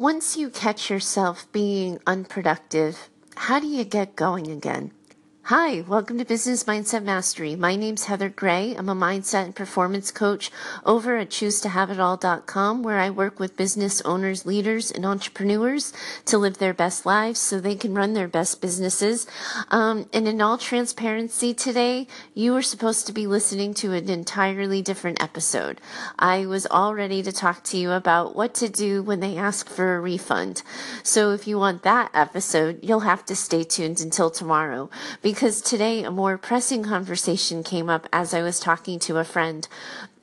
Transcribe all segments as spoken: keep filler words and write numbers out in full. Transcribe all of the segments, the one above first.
Once you catch yourself being unproductive, how do you get going again? Hi, welcome to Business Mindset Mastery. My name's Heather Gray. I'm a mindset and performance coach over at Choose To Have It All dot com, where I work with business owners, leaders, and entrepreneurs to live their best lives so they can run their best businesses. Um, and in all transparency today, you are supposed to be listening to an entirely different episode. I was all ready to talk to you about what to do when they ask for a refund. So if you want that episode, you'll have to stay tuned until tomorrow, because today a more pressing conversation came up as I was talking to a friend.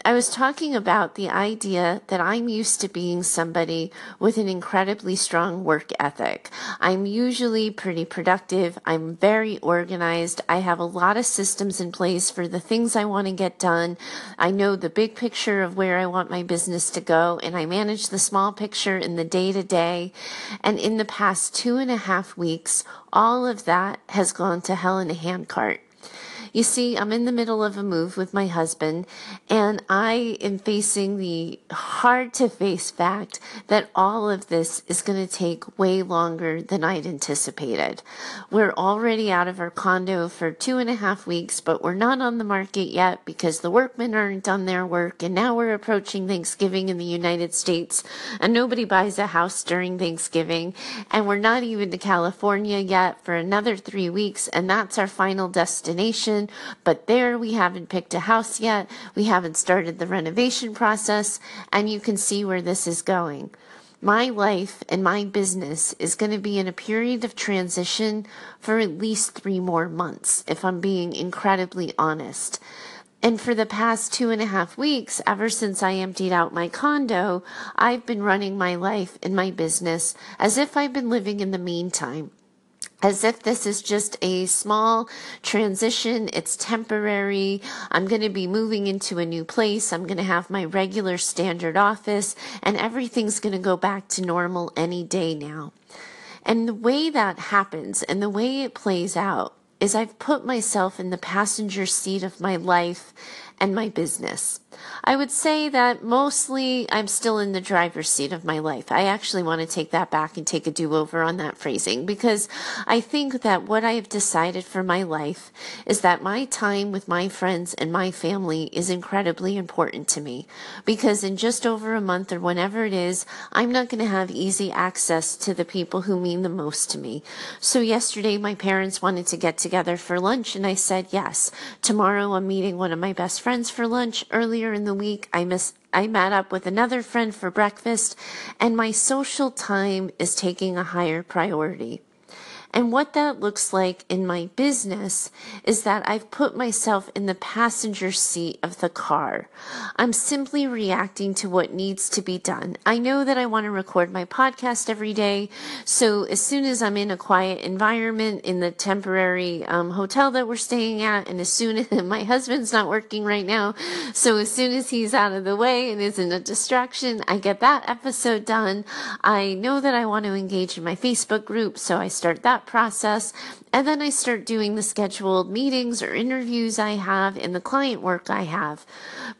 I was talking about the idea that I'm used to being somebody with an incredibly strong work ethic. I'm usually pretty productive. I'm very organized. I have a lot of systems in place for the things I want to get done. I know the big picture of where I want my business to go, and I manage the small picture in the day-to-day. And in the past two and a half weeks, all of that has gone to hell in a handcart. You see, I'm in the middle of a move with my husband, and I am facing the hard-to-face fact that all of this is going to take way longer than I'd anticipated. We're already out of our condo for two and a half weeks, but we're not on the market yet because the workmen aren't done their work, and now we're approaching Thanksgiving in the United States, and nobody buys a house during Thanksgiving, and we're not even to California yet for another three weeks, and that's our final destination. But there, we haven't picked a house yet. We haven't started the renovation process, and you can see where this is going. My life and my business is going to be in a period of transition for at least three more months, if I'm being incredibly honest. And for the past two and a half weeks, ever since I emptied out my condo, I've been running my life and my business as if I've been living in the meantime. As if this is just a small transition, it's temporary, I'm going to be moving into a new place, I'm going to have my regular standard office, and everything's going to go back to normal any day now. And the way that happens and the way it plays out is I've put myself in the passenger seat of my life and my business. I would say that mostly I'm still in the driver's seat of my life. I actually want to take that back and take a do-over on that phrasing, because I think that what I have decided for my life is that my time with my friends and my family is incredibly important to me, because in just over a month or whenever it is, I'm not going to have easy access to the people who mean the most to me. So yesterday my parents wanted to get together for lunch, and I said yes. Tomorrow I'm meeting one of my best friends friends for lunch. Earlier in the week, I miss I met up with another friend for breakfast, and my social time is taking a higher priority. And what that looks like in my business is that I've put myself in the passenger seat of the car. I'm simply reacting to what needs to be done. I know that I want to record my podcast every day, so as soon as I'm in a quiet environment in the temporary um, hotel that we're staying at, and as soon as my husband's not working right now, so as soon as he's out of the way and isn't a distraction, I get that episode done. I know that I want to engage in my Facebook group, so I start that process, and then I start doing the scheduled meetings or interviews I have and the client work I have.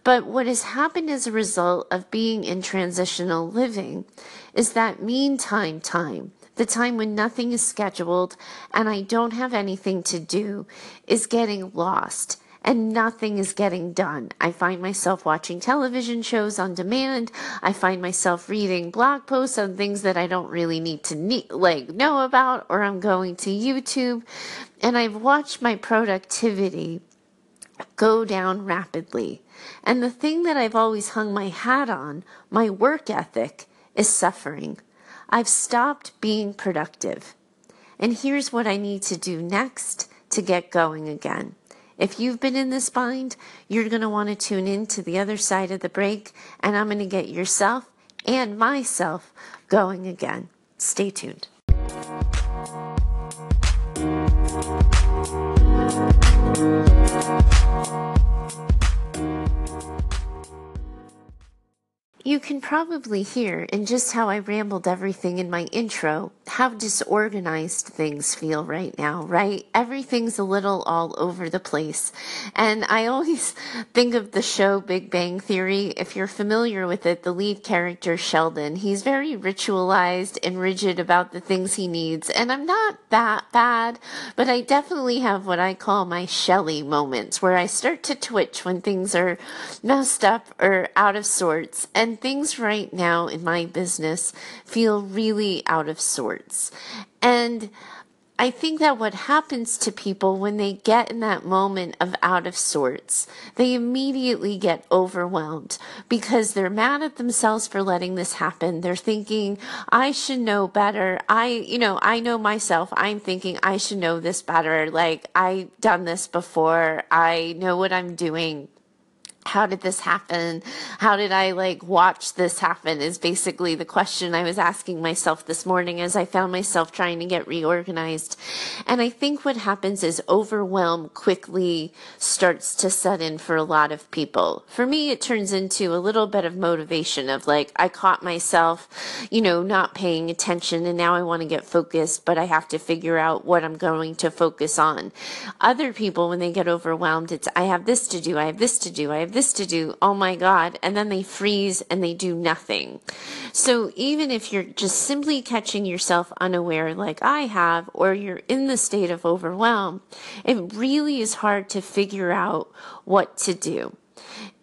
But what has happened as a result of being in transitional living is that meantime time, the time when nothing is scheduled and I don't have anything to do, is getting lost. And nothing is getting done. I find myself watching television shows on demand. I find myself reading blog posts on things that I don't really need to need, like know about, or I'm going to YouTube. And I've watched my productivity go down rapidly. And the thing that I've always hung my hat on, my work ethic, is suffering. I've stopped being productive. And here's what I need to do next to get going again. If you've been in this bind, you're going to want to tune in to the other side of the break, and I'm going to get yourself and myself going again. Stay tuned. You can probably hear in just how I rambled everything in my intro, how disorganized things feel right now, right? Everything's a little all over the place. And I always think of the show Big Bang Theory. If you're familiar with it, the lead character, Sheldon, he's very ritualized and rigid about the things he needs. And I'm not that bad, but I definitely have what I call my Shelly moments, where I start to twitch when things are messed up or out of sorts. And things right now in my business feel really out of sorts. And I think that what happens to people when they get in that moment of out of sorts, they immediately get overwhelmed because they're mad at themselves for letting this happen. They're thinking, I should know better. I, you know, I know myself. I'm thinking I should know this better. Like, I've done this before. I know what I'm doing. How did this happen? How did I like watch this happen is basically the question I was asking myself this morning as I found myself trying to get reorganized. And I think what happens is overwhelm quickly starts to set in for a lot of people. For me, it turns into a little bit of motivation of like, I caught myself, you know, not paying attention and now I want to get focused, but I have to figure out what I'm going to focus on. Other people, when they get overwhelmed, it's I have this to do, I have this to do, I have this this to do, oh my God, and then they freeze and they do nothing. So even if you're just simply catching yourself unaware like I have, or you're in the state of overwhelm, it really is hard to figure out what to do.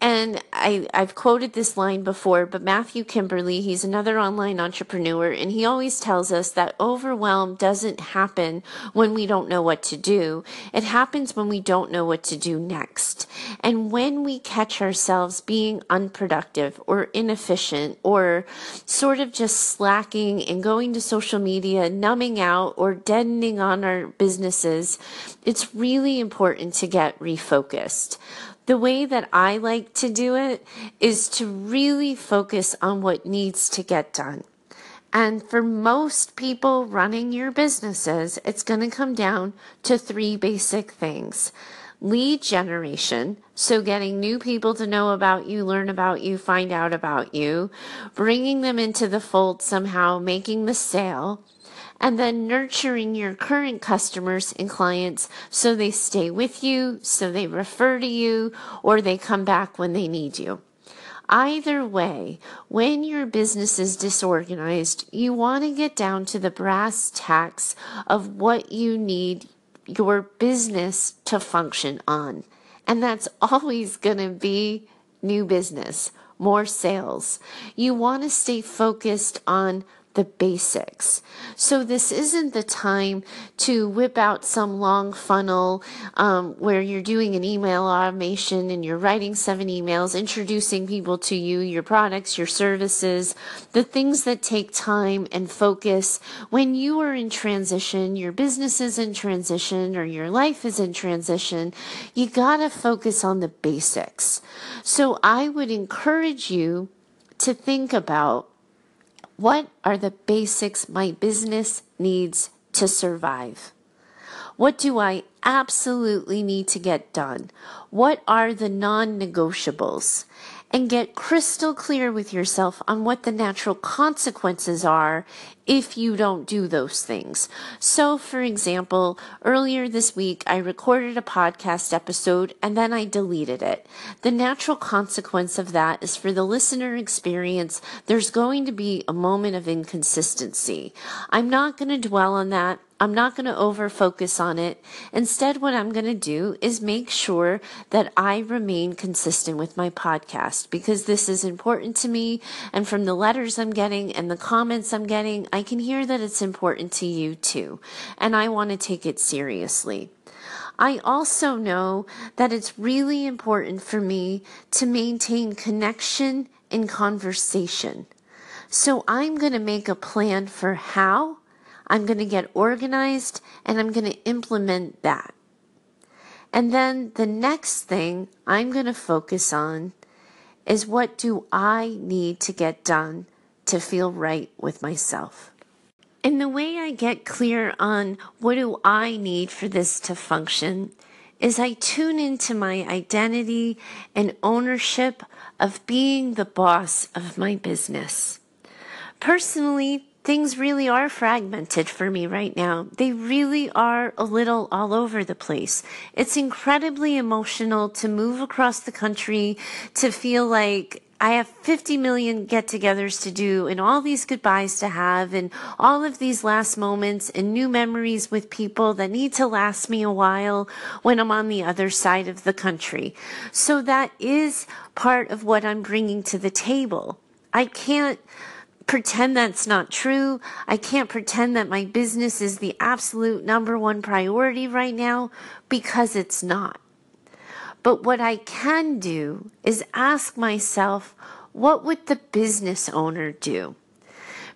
And I, I've quoted this line before, but Matthew Kimberly, he's another online entrepreneur, and he always tells us that overwhelm doesn't happen when we don't know what to do. It happens when we don't know what to do next. And when we catch ourselves being unproductive or inefficient or sort of just slacking and going to social media, numbing out or deadening on our businesses, it's really important to get refocused. The way that I like to do it is to really focus on what needs to get done. And for most people running your businesses, it's going to come down to three basic things. Lead generation, so getting new people to know about you, learn about you, find out about you, bringing them into the fold somehow, making the sale, and then nurturing your current customers and clients so they stay with you, so they refer to you, or they come back when they need you. Either way, when your business is disorganized, you want to get down to the brass tacks of what you need your business to function on. And that's always going to be new business, more sales. You want to stay focused on the basics. So this isn't the time to whip out some long funnel um, where you're doing an email automation and you're writing seven emails, introducing people to you, your products, your services, the things that take time and focus. When you are in transition, your business is in transition or your life is in transition, you gotta focus on the basics. So I would encourage you to think about, what are the basics my business needs to survive? What do I absolutely need to get done? What are the non-negotiables? And get crystal clear with yourself on what the natural consequences are if you don't do those things. So, for example, earlier this week, I recorded a podcast episode and then I deleted it. The natural consequence of that is for the listener experience, there's going to be a moment of inconsistency. I'm not going to dwell on that. I'm not going to over focus on it. Instead, what I'm going to do is make sure that I remain consistent with my podcast because this is important to me. And from the letters I'm getting and the comments I'm getting, I can hear that it's important to you too. And I want to take it seriously. I also know that it's really important for me to maintain connection and conversation. So I'm going to make a plan for how I'm going to get organized and I'm going to implement that. And then the next thing I'm going to focus on is what do I need to get done to feel right with myself? And the way I get clear on what do I need for this to function is I tune into my identity and ownership of being the boss of my business. Personally, things really are fragmented for me right now. They really are a little all over the place. It's incredibly emotional to move across the country, to feel like I have fifty million get-togethers to do and all these goodbyes to have and all of these last moments and new memories with people that need to last me a while when I'm on the other side of the country. So that is part of what I'm bringing to the table. I can't pretend that's not true. I can't pretend that my business is the absolute number one priority right now, because it's not. But what I can do is ask myself, what would the business owner do?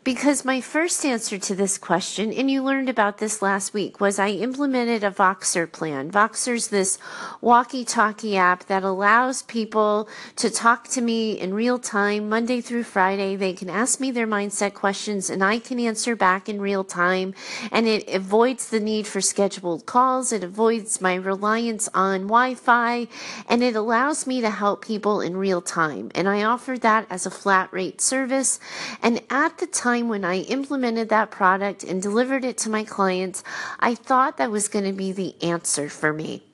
Because my first answer to this question, and you learned about this last week, was I implemented a Voxer plan. Voxer's this walkie-talkie app that allows people to talk to me in real time, Monday through Friday. They can ask me their mindset questions, and I can answer back in real time. And it avoids the need for scheduled calls. It avoids my reliance on Wi-Fi, and it allows me to help people in real time. And I offer that as a flat rate service. And at the time when I implemented that product and delivered it to my clients, I thought that was going to be the answer for me.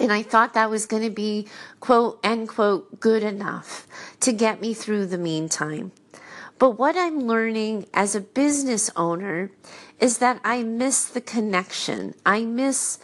And I thought that was going to be, quote, end quote, good enough to get me through the meantime. But what I'm learning as a business owner is that I miss the connection. I miss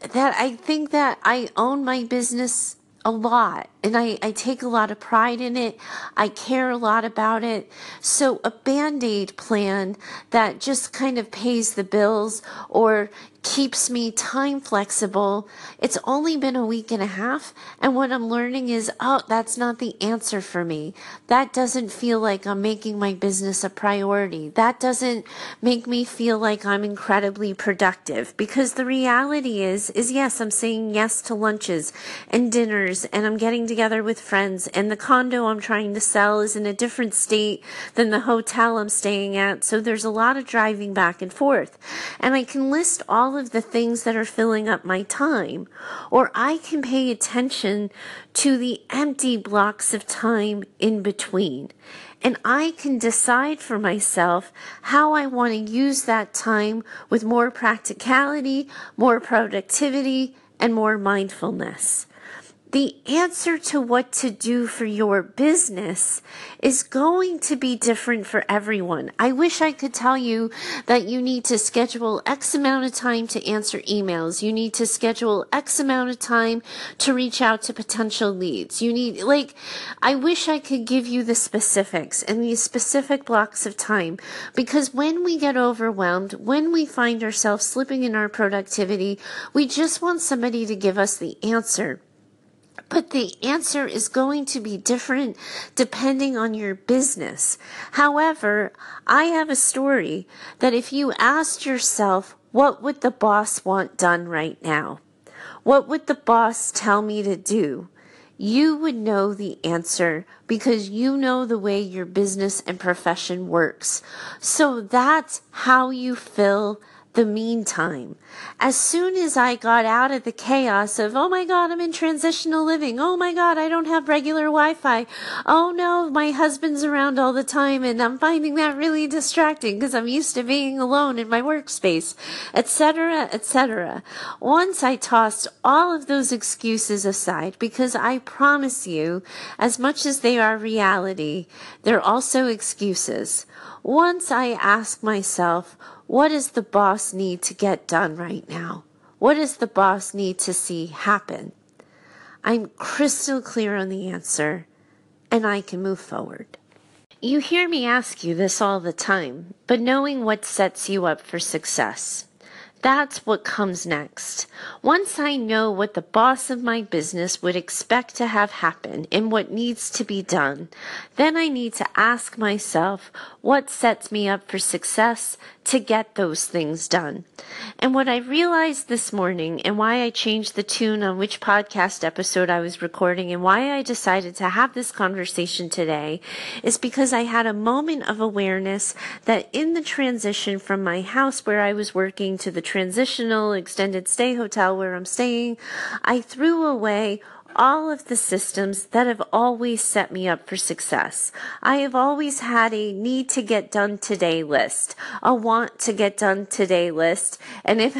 that. I think that I own my business a lot, and I, I take a lot of pride in it. I care a lot about it. So a band-aid plan that just kind of pays the bills or keeps me time flexible, it's only been a week and a half, and what I'm learning is, oh, that's not the answer for me. That doesn't feel like I'm making my business a priority. That doesn't make me feel like I'm incredibly productive, because the reality is, is yes, I'm saying yes to lunches and dinners, and I'm getting together with friends, and the condo I'm trying to sell is in a different state than the hotel I'm staying at, so there's a lot of driving back and forth, and I can list all of the things that are filling up my time, or I can pay attention to the empty blocks of time in between. And I can decide for myself how I want to use that time with more practicality, more productivity, and more mindfulness. The answer to what to do for your business is going to be different for everyone. I wish I could tell you that you need to schedule X amount of time to answer emails. You need to schedule X amount of time to reach out to potential leads. You need, like, I wish I could give you the specifics and these specific blocks of time, because when we get overwhelmed, when we find ourselves slipping in our productivity, we just want somebody to give us the answer. But the answer is going to be different depending on your business. However, I have a story that if you asked yourself, what would the boss want done right now? What would the boss tell me to do? You would know the answer, because you know the way your business and profession works. So that's how you fill the meantime. As soon as I got out of the chaos of, oh my God, I'm in transitional living. Oh my God, I don't have regular Wi-Fi. Oh no, my husband's around all the time and I'm finding that really distracting because I'm used to being alone in my workspace, et cetera, et cetera. Once I tossed all of those excuses aside, because I promise you, as much as they are reality, they're also excuses. Once I ask myself, what does the boss need to get done right now? What does the boss need to see happen? I'm crystal clear on the answer, and I can move forward. You hear me ask you this all the time, but knowing what sets you up for success, that's what comes next. Once I know what the boss of my business would expect to have happen and what needs to be done, then I need to ask myself what sets me up for success to get those things done. And what I realized this morning, and why I changed the tune on which podcast episode I was recording, and why I decided to have this conversation today, is because I had a moment of awareness that in the transition from my house where I was working to the transitional extended stay hotel where I'm staying, I threw away all of the systems that have always set me up for success. I have always had a need to get done today list, a want to get done today list, and if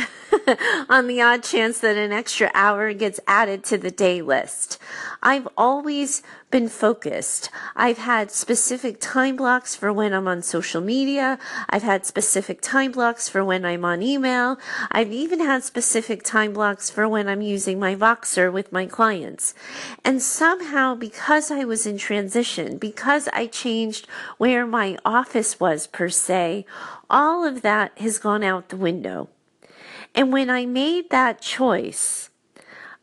on the odd chance that an extra hour gets added to the day list. I've always been focused. I've had specific time blocks for when I'm on social media. I've had specific time blocks for when I'm on email. I've even had specific time blocks for when I'm using my Voxer with my clients. And somehow, because I was in transition, because I changed where my office was per se, all of that has gone out the window. And when I made that choice,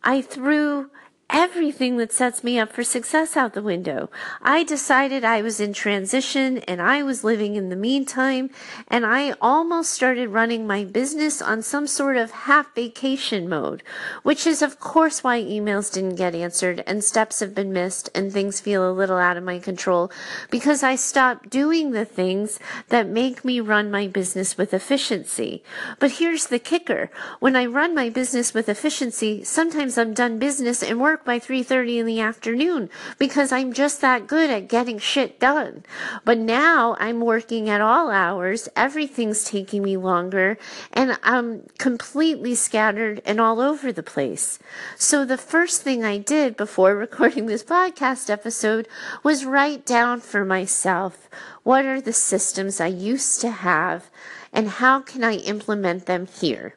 I threw everything that sets me up for success out the window. I decided I was in transition and I was living in the meantime, and I almost started running my business on some sort of half vacation mode, which is of course why emails didn't get answered and steps have been missed and things feel a little out of my control, because I stopped doing the things that make me run my business with efficiency. But here's the kicker. When I run my business with efficiency, sometimes I'm done business and work by three thirty in the afternoon because I'm just that good at getting shit done. But now I'm working at all hours, everything's taking me longer, and I'm completely scattered and all over the place. So the first thing I did before recording this podcast episode was write down for myself, what are the systems I used to have and how can I implement them here?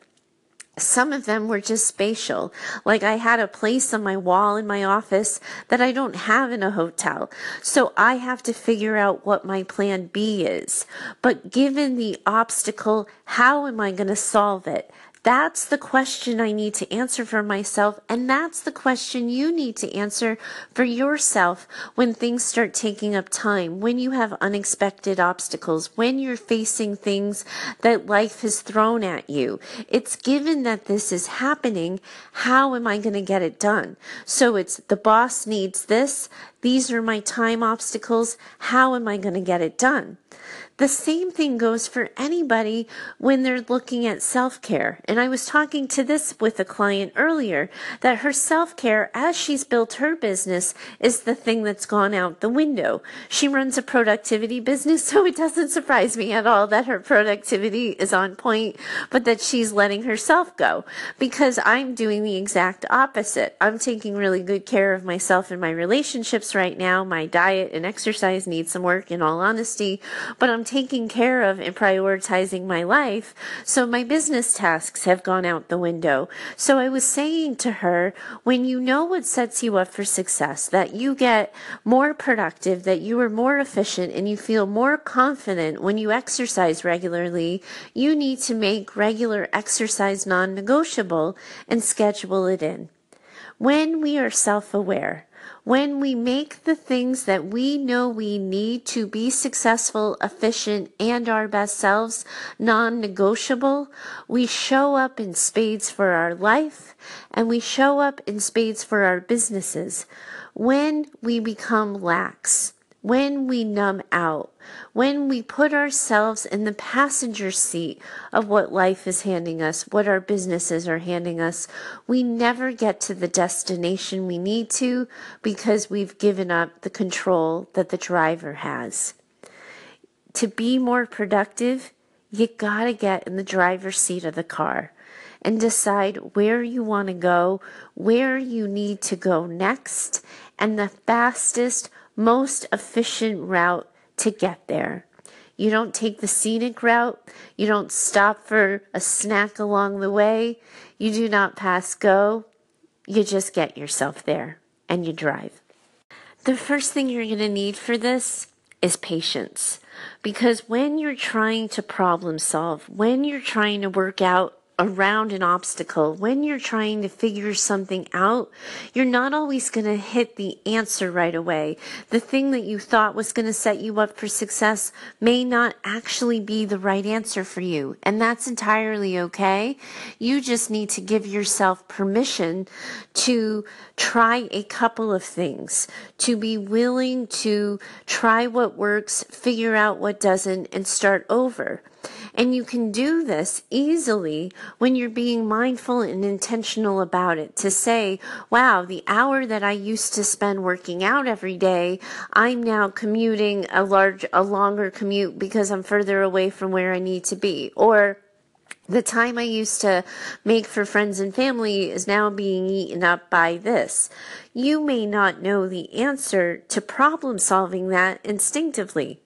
Some of them were just spatial. Like, I had a place on my wall in my office that I don't have in a hotel. So I have to figure out what my plan B is. But given the obstacle, how am I going to solve it? That's the question I need to answer for myself, and that's the question you need to answer for yourself when things start taking up time, when you have unexpected obstacles, when you're facing things that life has thrown at you. It's given that this is happening, how am I going to get it done? So it's the boss needs this, these are my time obstacles, how am I going to get it done? The same thing goes for anybody when they're looking at self-care. And I was talking to this with a client earlier, that her self-care, as she's built her business, is the thing that's gone out the window. She runs a productivity business, so it doesn't surprise me at all that her productivity is on point, but that she's letting herself go, because I'm doing the exact opposite. I'm taking really good care of myself and my relationships right now. My diet and exercise need some work, in all honesty, but I'm taking care of and prioritizing my life, so my business tasks have gone out the window. So I was saying to her, when you know what sets you up for success, that you get more productive, that you are more efficient, and you feel more confident when you exercise regularly, you need to make regular exercise non-negotiable and schedule it in. When we are self-aware, when we make the things that we know we need to be successful, efficient, and our best selves non-negotiable, we show up in spades for our life, and we show up in spades for our businesses. When we become lax, when we numb out, when we put ourselves in the passenger seat of what life is handing us, what our businesses are handing us, we never get to the destination we need to, because we've given up the control that the driver has. To be more productive, you gotta get in the driver's seat of the car and decide where you want to go, where you need to go next, and the fastest, most efficient route to get there. You don't take the scenic route. You don't stop for a snack along the way. You do not pass go. You just get yourself there and you drive. The first thing you're going to need for this is patience, because when you're trying to problem solve, when you're trying to work out around an obstacle, when you're trying to figure something out, you're not always going to hit the answer right away. The thing that you thought was going to set you up for success may not actually be the right answer for you, and that's entirely okay. You just need to give yourself permission to try a couple of things, to be willing to try what works, figure out what doesn't, and start over. And you can do this easily when you're being mindful and intentional about it, to say, wow, the hour that I used to spend working out every day, I'm now commuting a large, a longer commute because I'm further away from where I need to be. Or the time I used to make for friends and family is now being eaten up by this. You may not know the answer to problem solving that instinctively.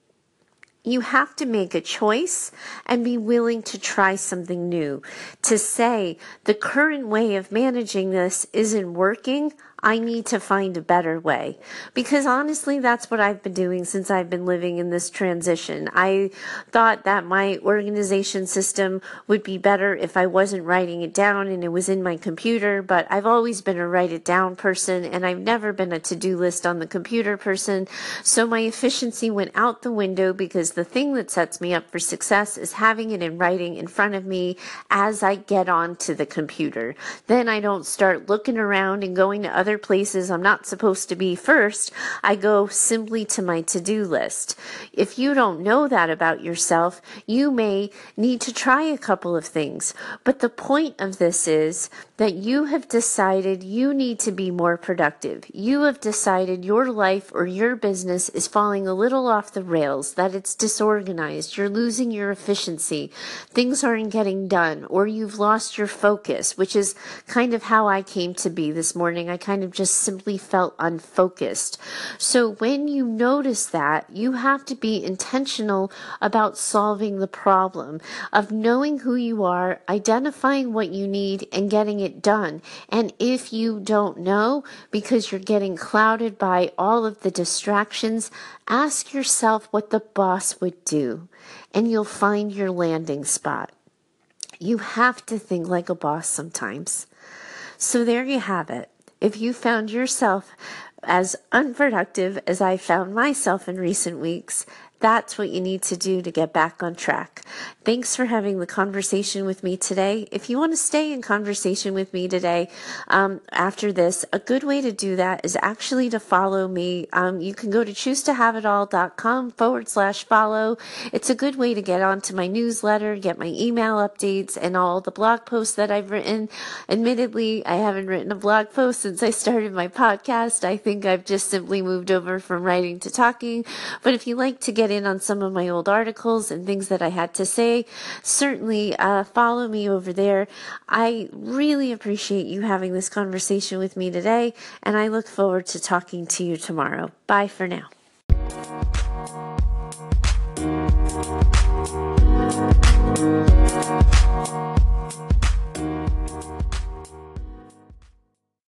You have to make a choice and be willing to try something new. To say, the current way of managing this isn't working, I need to find a better way. Because honestly, that's what I've been doing since I've been living in this transition. I thought that my organization system would be better if I wasn't writing it down and it was in my computer, but I've always been a write it down person and I've never been a to-do list on the computer person. So my efficiency went out the window, because the thing that sets me up for success is having it in writing in front of me as I get onto the computer. Then I don't start looking around and going to other places I'm not supposed to be first. I go simply to my to-do list. If you don't know that about yourself, you may need to try a couple of things. But the point of this is that you have decided you need to be more productive. You have decided your life or your business is falling a little off the rails, that it's disorganized, you're losing your efficiency, things aren't getting done, or you've lost your focus, which is kind of how I came to be this morning. I kind of just simply felt unfocused. So when you notice that, you have to be intentional about solving the problem, of knowing who you are, identifying what you need, and getting it done. And if you don't know, because you're getting clouded by all of the distractions, ask yourself what the boss would do, and you'll find your landing spot. You have to think like a boss sometimes. So there you have it. If you found yourself as unproductive as I found myself in recent weeks, that's what you need to do to get back on track. Thanks for having the conversation with me today. If you want to stay in conversation with me today, um, after this, a good way to do that is actually to follow me. Um, you can go to choose to have it all dot com forward slash follow. It's a good way to get onto my newsletter, get my email updates, and all the blog posts that I've written. Admittedly, I haven't written a blog post since I started my podcast. I think I've just simply moved over from writing to talking. But if you like to get in on some of my old articles and things that I had to say, certainly uh, follow me over there. I really appreciate you having this conversation with me today, and I look forward to talking to you tomorrow. Bye for now.